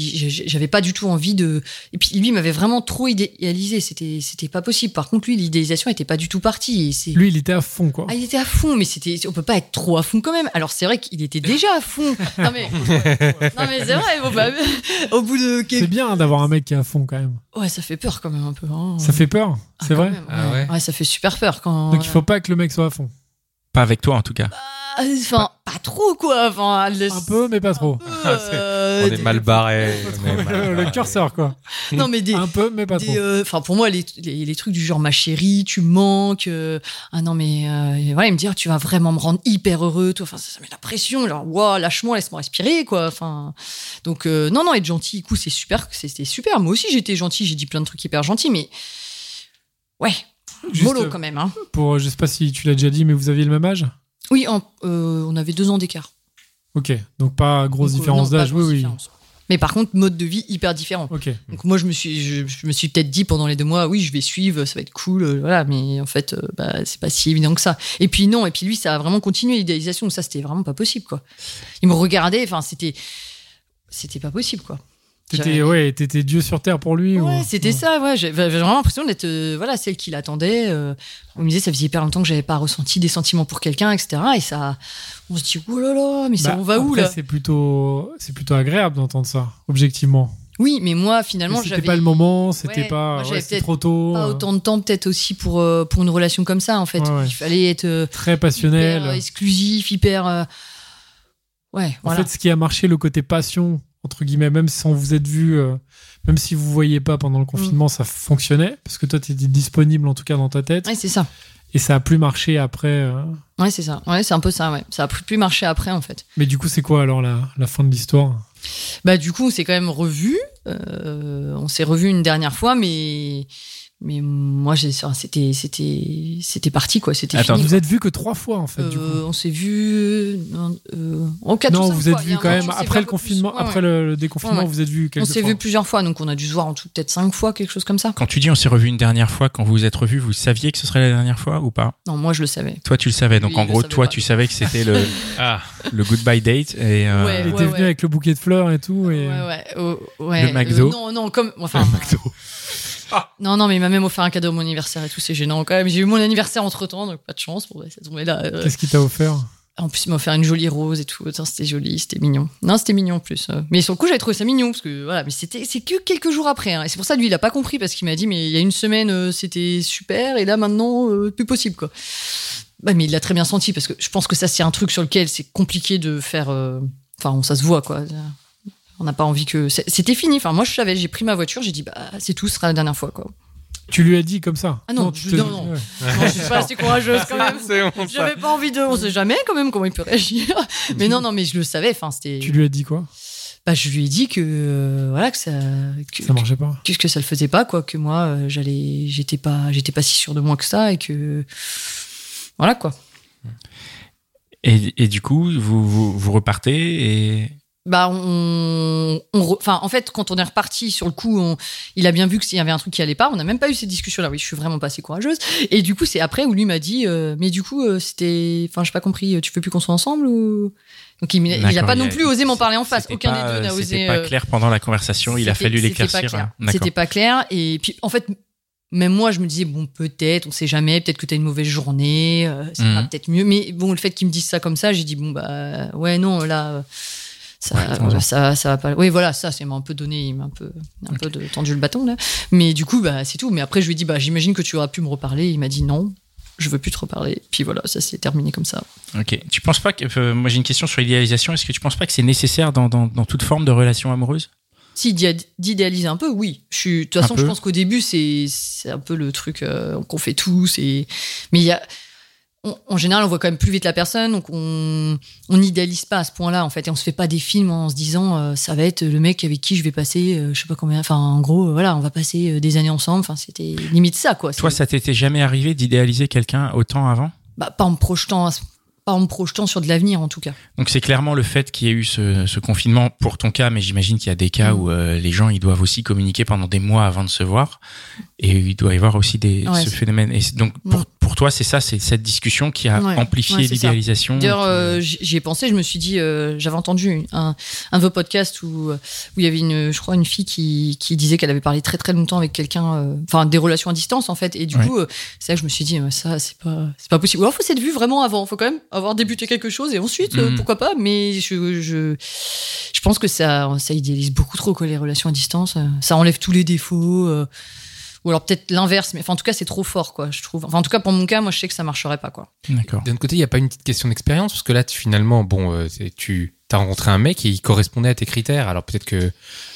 j'avais pas du tout envie de... Et puis lui, il m'avait vraiment trop idéalisé, c'était, c'était pas possible. Par contre, lui, l'idéalisation était pas du tout partie. Et c'est... Lui, il était à fond, quoi. Ah, il était à fond, mais c'était... on peut pas être trop à fond quand même. Alors c'est vrai qu'il était déjà à fond. Non mais, non, mais c'est vrai, bon, bah, au bout de... C'est bien d'avoir un mec qui est à fond quand même. Ouais, ça fait peur quand même un peu. Hein. Ça fait peur, c'est ah, vrai même, ah, ouais. Ouais, ça fait super peur quand... Donc il faut pas que le mec soit à fond. Pas avec toi en tout cas. Bah... Enfin, pas... pas trop, quoi. Enfin, le... Un peu, mais pas trop. Euh... On est mal barré. Le curseur, quoi. Non, mais des... Un peu, mais pas des, trop. Euh... Enfin, pour moi, les, les, les trucs du genre « ma chérie, tu manques euh... ». Ah non, mais euh... voilà, il me dit « tu vas vraiment me rendre hyper heureux ». Enfin, ça, ça met la pression. Genre « wow, lâche-moi, laisse-moi respirer », quoi. Enfin, donc, euh... non, non, être gentil, du coup, c'est super. C'était super. Moi aussi, j'étais gentil. J'ai dit plein de trucs hyper gentils, mais... Ouais, juste mollo, quand même. Hein. Pour, je sais pas si tu l'as déjà dit, mais vous aviez le même âge ? Oui, on, euh, on avait deux ans d'écart. Ok, donc pas grosse donc, différence non, d'âge, grosse oui, différence. Oui. Mais par contre, mode de vie hyper différent. Ok. Donc moi, je me suis, je, je me suis peut-être dit pendant les deux mois, oui, je vais suivre, ça va être cool, euh, voilà. Mais en fait, euh, bah, c'est pas si évident que ça. Et puis non, et puis lui, ça a vraiment continué l'idéalisation. Ça, c'était vraiment pas possible, quoi. Il me regardait, enfin, c'était, c'était pas possible, quoi. T'étais, ouais, t'étais Dieu sur terre pour lui. Ouais, ou... c'était ouais. ça. Ouais, j'avais vraiment l'impression d'être, euh, voilà, celle qui l'attendait. Euh, on me disait, ça faisait hyper longtemps que j'avais pas ressenti des sentiments pour quelqu'un, et cetera. Et ça, on se dit, oh là là, mais bah, ça, on va après, où là ? C'est plutôt, c'est plutôt agréable d'entendre ça, objectivement. Oui, mais moi finalement, mais c'était j'avais. C'était pas le moment, c'était ouais, pas. Moi, ouais, c'était trop tôt. Pas autant de temps peut-être aussi pour euh, pour une relation comme ça en fait. Ouais, ouais. Il fallait être euh, très passionnel, hyper, euh, exclusif, hyper. Euh... Ouais. En voilà. fait, ce qui a marché, le côté passion. Entre guillemets, même sans vous être vu, euh, même si vous ne voyez pas pendant le confinement, mmh. ça fonctionnait, parce que toi, tu étais disponible, en tout cas, dans ta tête. Oui, c'est ça. Et ça n'a plus marché après. Euh... Oui, c'est ça. Ouais, c'est un peu ça, ouais. Ça n'a plus marché après, en fait. Mais du coup, c'est quoi, alors, la, la fin de l'histoire ? Bah, du coup, on s'est quand même revus. Euh, on s'est revus une dernière fois, mais... Mais moi, j'ai, c'était, c'était, c'était parti, quoi. C'était Attends, fini, vous quoi. Êtes vus que trois fois, en fait, euh, du coup. On s'est vus euh, en quatre non, ou cinq vous fois. Êtes vus quand même après le confinement, plus... après ouais, ouais. le déconfinement, ouais, ouais. vous êtes vus quelques fois. On s'est vus plusieurs fois, donc on a dû se voir en tout peut-être cinq fois, quelque chose comme ça. Quand tu dis on s'est revus une dernière fois, quand vous vous êtes revus, vous saviez que ce serait la dernière fois ou pas ? Non, moi je le savais. Toi, tu le savais. Donc oui, en gros, toi, pas. tu savais que c'était le ah le goodbye date et euh... ouais, il était ouais, venu ouais. avec le bouquet de fleurs et tout et le McDo. Non, non, comme enfin McDo. Ah. Non, non, mais il m'a même offert un cadeau à mon anniversaire et tout, c'est gênant quand même. J'ai eu mon anniversaire entre temps, donc pas de chance. Bon, ouais, ça tombait là. Euh... Qu'est-ce qu'il t'a offert ? En plus, il m'a offert une jolie rose et tout. Attends, c'était joli, c'était mignon. Non, c'était mignon en plus. Mais sur le coup, j'avais trouvé ça mignon parce que voilà, mais c'était, c'est que quelques jours après. Hein. Et c'est pour ça, lui, il a pas compris parce qu'il m'a dit, mais il y a une semaine, euh, c'était super et là maintenant, euh, plus possible quoi. Bah, mais il l'a très bien senti parce que je pense que ça, c'est un truc sur lequel c'est compliqué de faire. Euh... Enfin, ça se voit quoi. On n'a pas envie que... C'était fini. Enfin, moi, je savais, j'ai pris ma voiture, j'ai dit, bah, c'est tout, ce sera la dernière fois, quoi. Tu lui as dit comme ça ? Ah non, non, je, te... non, non. Ouais. non je suis pas assez courageuse quand même. Bon, j'avais pas envie de... On sait jamais quand même comment il peut réagir. Mais non, non, mais je le savais. Enfin, c'était... Tu lui as dit quoi ? Bah, je lui ai dit que... Euh, voilà, que ça... Que, ça marchait pas. Que, que ça le faisait pas, quoi. Que moi, euh, j'allais... J'étais pas... J'étais pas si sûre de moi que ça et que... Voilà, quoi. Et, et du coup, vous, vous, vous repartez et... Bah, on, on, enfin, en fait, quand on est reparti sur le coup, on, il a bien vu qu'il y avait un truc qui allait pas. On n'a même pas eu cette discussion-là. Oui, je suis vraiment pas assez courageuse. Et du coup, c'est après où lui m'a dit, euh, mais du coup, euh, c'était, enfin, j'ai pas compris. Tu veux plus qu'on soit ensemble ou? Donc il, il a pas il non plus a, osé m'en parler en face. Aucun pas, des deux n'a osé. C'était pas clair pendant la conversation. Il a fallu l'éclaircir. C'était pas clair. D'accord. C'était pas clair. Et puis, en fait. Même moi, je me disais, bon, peut-être, on sait jamais, peut-être que t'as une mauvaise journée, euh, ça mmh. va peut-être mieux. Mais bon, le fait qu'il me dise ça comme ça, j'ai dit, bon, bah, ouais, non, là, ça, ouais, ça, ça, ça va pas. Oui, voilà, ça, ça m'a un peu donné, il m'a un peu, un okay. peu de, tendu le bâton, là. Mais du coup, bah, c'est tout. Mais après, je lui ai dit, bah, j'imagine que tu auras pu me reparler. Il m'a dit, non, je veux plus te reparler. Puis voilà, ça s'est terminé comme ça. Ok. Tu penses pas que. Euh, moi, j'ai une question sur l'idéalisation. Est-ce que tu penses pas que c'est nécessaire dans, dans, dans toute forme de relation amoureuse ? Si, d'idéaliser un peu, oui. De toute façon, je pense qu'au début, c'est, c'est un peu le truc euh, qu'on fait tous. Et... Mais il y a... on, en général, on voit quand même plus vite la personne, donc on n'idéalise pas à ce point-là, en fait. Et on se fait pas des films en se disant euh, ça va être le mec avec qui je vais passer, euh, je sais pas combien... Enfin, en gros, euh, voilà, on va passer euh, des années ensemble. Enfin, c'était limite ça, quoi. Toi, c'est... ça t'était jamais arrivé d'idéaliser quelqu'un autant avant ? Bah, pas en me projetant à ce pas en me projetant sur de l'avenir, en tout cas. Donc, c'est clairement le fait qu'il y ait eu ce, ce confinement pour ton cas, mais j'imagine qu'il y a des cas mmh. où euh, les gens, ils doivent aussi communiquer pendant des mois avant de se voir. Et il doit y avoir aussi des, ouais, ce c'est... phénomène. Et donc, ouais. pour, pour toi, c'est ça, c'est cette discussion qui a ouais. amplifié ouais, l'idéalisation. Ça. D'ailleurs, euh, j'y ai pensé, je me suis dit, euh, j'avais entendu un, un de vos podcasts où, où il y avait, une, je crois, une fille qui, qui disait qu'elle avait parlé très, très longtemps avec quelqu'un, enfin, euh, des relations à distance, en fait. Et du ouais. coup, euh, c'est là que je me suis dit, ça, c'est pas, c'est pas possible. Ou alors, faut s'être vu vraiment avant, faut quand même avoir débuté quelque chose et ensuite mmh. euh, pourquoi pas, mais je, je je pense que ça ça idéalise beaucoup trop quoi, les relations à distance, ça enlève tous les défauts euh, ou alors peut-être l'inverse, mais enfin en tout cas c'est trop fort quoi, je trouve, enfin en tout cas pour mon cas moi je sais que ça marcherait pas quoi. D'accord. D'un côté il y a pas une petite question d'expérience parce que là tu, finalement bon euh, tu t'as rencontré un mec et il correspondait à tes critères, alors peut-être que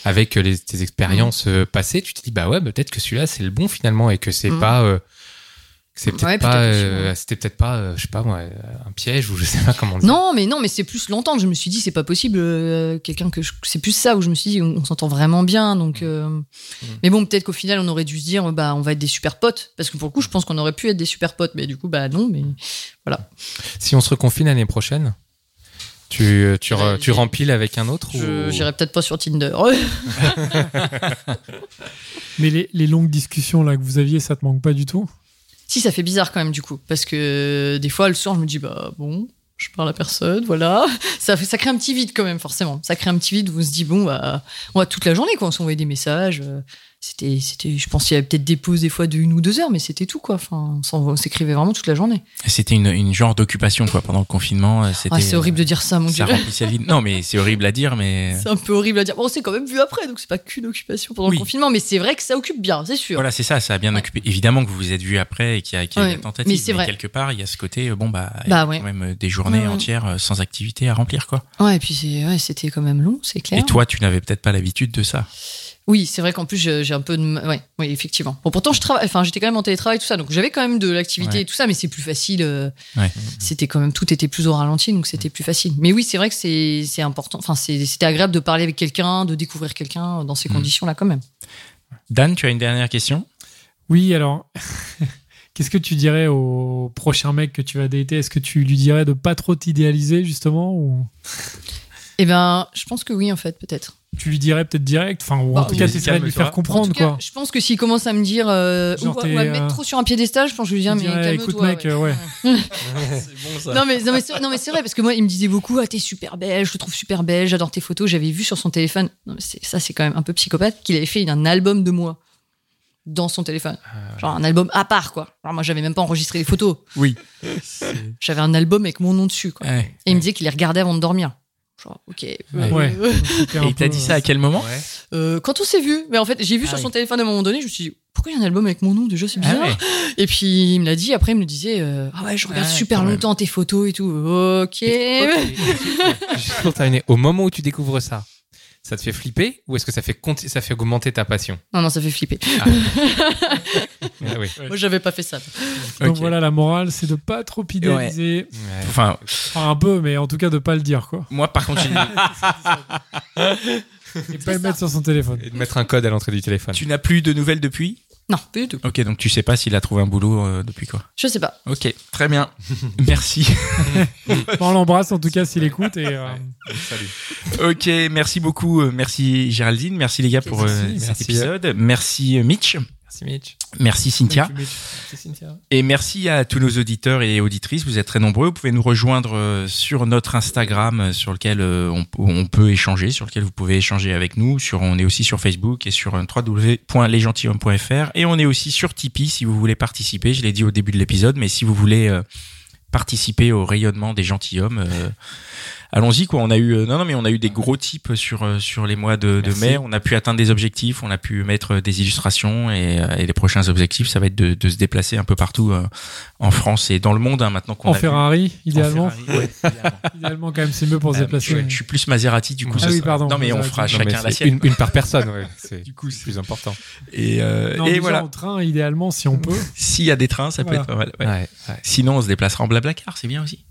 avec les, tes expériences mmh. passées tu te dis bah ouais bah, peut-être que celui-là c'est le bon finalement et que c'est mmh. pas euh, C'est peut-être ouais, pas, euh, c'était peut-être pas, euh, je sais pas moi, un piège ou je sais pas comment dire. Non, mais non, mais c'est plus longtemps que je me suis dit c'est pas possible, euh, quelqu'un que je, c'est plus ça où je me suis dit on, on s'entend vraiment bien, donc. Euh, mmh. Mais bon, peut-être qu'au final on aurait dû se dire bah on va être des super potes, parce que pour le coup je pense qu'on aurait pu être des super potes, mais du coup bah non, mais voilà. Si on se reconfine l'année prochaine, tu tu ouais, tu rempiles avec un autre je, ou... J'irai peut-être pas sur Tinder. Mais les, les longues discussions là que vous aviez, ça te manque pas du tout ? Si, ça fait bizarre quand même, du coup. Parce que des fois, le soir, je me dis, bah bon, je parle à personne, voilà. Ça, ça crée un petit vide quand même, forcément. Ça crée un petit vide où on se dit, bon, bah, on va toute la journée, quoi. On s'envoyait des messages. C'était, c'était, je pense qu'il y avait peut-être des pauses des fois d'une ou deux heures, mais c'était tout, quoi. Enfin, on, on s'écrivait vraiment toute la journée. C'était une, une genre d'occupation, quoi. Pendant le confinement, c'était... Ah, c'est horrible de dire ça, mon Dieu. Ça remplissait le vide. Non, mais c'est horrible à dire, mais... C'est un peu horrible à dire. Bon, on s'est quand même vu après, donc c'est pas qu'une occupation pendant oui. le confinement, mais c'est vrai que ça occupe bien, c'est sûr. Voilà, c'est ça, ça a bien ouais. occupé. Évidemment que vous vous êtes vu après et qu'il y a, qu'il y a ouais, une tentative, mais, c'est mais vrai. Quelque part, il y a ce côté, bon, bah, bah il y a quand ouais. même des journées ouais. entières sans activité à remplir, quoi. Ouais, et puis c'est, ouais, c'était quand même long, c'est clair. Et toi, tu n'avais peut-être pas l'habitude de ça. Oui, c'est vrai qu'en plus j'ai un peu de... ouais, oui, effectivement. Bon, pourtant je travaille, enfin j'étais quand même en télétravail tout ça, donc j'avais quand même de l'activité ouais. et tout ça, mais c'est plus facile. Euh... Ouais. C'était quand même tout était plus au ralenti, donc c'était plus facile. Mais oui, c'est vrai que c'est c'est important. Enfin, c'est, c'était agréable de parler avec quelqu'un, de découvrir quelqu'un dans ces mmh. conditions-là quand même. Dan, tu as une dernière question ? Oui, alors qu'est-ce que tu dirais au prochain mec que tu vas dater ? Est-ce que tu lui dirais de pas trop t'idéaliser justement ou... Eh ben, je pense que oui, en fait, peut-être. Tu lui dirais peut-être direct, enfin, ou en bah, tout cas, c'est de lui faire comprendre, en tout cas, quoi. Je pense que s'il commence à me dire, euh, ou, ou à me mettre trop sur un piédestal, je pense que je lui dirais, mais calme-toi. Écoute, mec, ouais. ouais. C'est bon, ça. Non, mais, non, mais, c'est, non, mais c'est vrai, parce que moi, il me disait beaucoup, ah, t'es super belle, je te trouve super belle, j'adore tes photos, j'avais vu sur son téléphone, non, mais c'est, ça, c'est quand même un peu psychopathe, qu'il avait fait un album de moi. Dans son téléphone. Euh... Genre un album à part, quoi. Alors moi, j'avais même pas enregistré les photos. Oui. C'est... J'avais un album avec mon nom dessus, quoi. Ouais, Et ouais. il me disait qu'il les regardait avant de dormir. Genre, ok. Ouais. Ouais. Et il t'a dit ça à quel moment ? ouais. euh, Quand on s'est vu. Mais en fait, j'ai vu ah sur son oui. téléphone à un moment donné, je me suis dit, pourquoi il y a un album avec mon nom déjà, c'est bizarre. Ah ouais. Et puis il me l'a dit, après il me disait, euh, ah ouais, je regarde ah super longtemps même. Tes photos et tout. Ok. Juste pour terminer, au moment où tu découvres ça, ça te fait flipper ou est-ce que ça fait, conti- ça fait augmenter ta passion ? Non, non, ça fait flipper. Ah. ah oui. Moi, j'avais pas fait ça. Donc okay. voilà, la morale, c'est de pas trop idéaliser. Ouais. Ouais. Enfin, enfin, un peu, mais en tout cas, de pas le dire, quoi. Moi, par contre, j'ai et pas le mettre sur son téléphone. Et de mettre un code à l'entrée du téléphone. Tu n'as plus de nouvelles depuis ? Non, pas du tout. Ok, donc tu sais pas s'il a trouvé un boulot euh, depuis quoi ? Je sais pas. Ok, très bien. Merci. On l'embrasse en tout cas s'il écoute. Et, euh... Salut. Ok, merci beaucoup. Merci Géraldine. Merci les gars okay, pour merci, euh, cet merci. épisode. Merci Mitch. Merci Mitch. Merci Cynthia. Merci Cynthia. Et merci à tous nos auditeurs et auditrices. Vous êtes très nombreux. Vous pouvez nous rejoindre sur notre Instagram, sur lequel on, on peut échanger, sur lequel vous pouvez échanger avec nous. Sur, on est aussi sur Facebook et sur w w w point les gentilhommes point f r. Et on est aussi sur Tipeee si vous voulez participer. Je l'ai dit au début de l'épisode, mais si vous voulez euh, participer au rayonnement des gentilhommes. Euh, Allons-y, quoi. On a eu, euh, non, non, mais on a eu des gros types sur, euh, sur les mois de, de mai. On a pu atteindre des objectifs, on a pu mettre des illustrations et, euh, et les prochains objectifs, ça va être de, de se déplacer un peu partout euh, en France et dans le monde, hein, maintenant qu'on en a. Ferrari, vu. Idéalement. En Ferrari, ouais, idéalement. Idéalement, quand même, c'est mieux pour se déplacer. Euh, je, je suis plus Maserati, du coup. Ah ça, oui, pardon. Non, mais on fera chacun non, la sienne. Une, une par personne, ouais. C'est du coup, c'est plus important. Et, euh, non, et voilà. En train, idéalement, si on peut. S'il y a des trains, ça voilà. peut être pas mal. Ouais. Ouais, ouais. Sinon, on se déplacera en Blablacar, c'est bien aussi.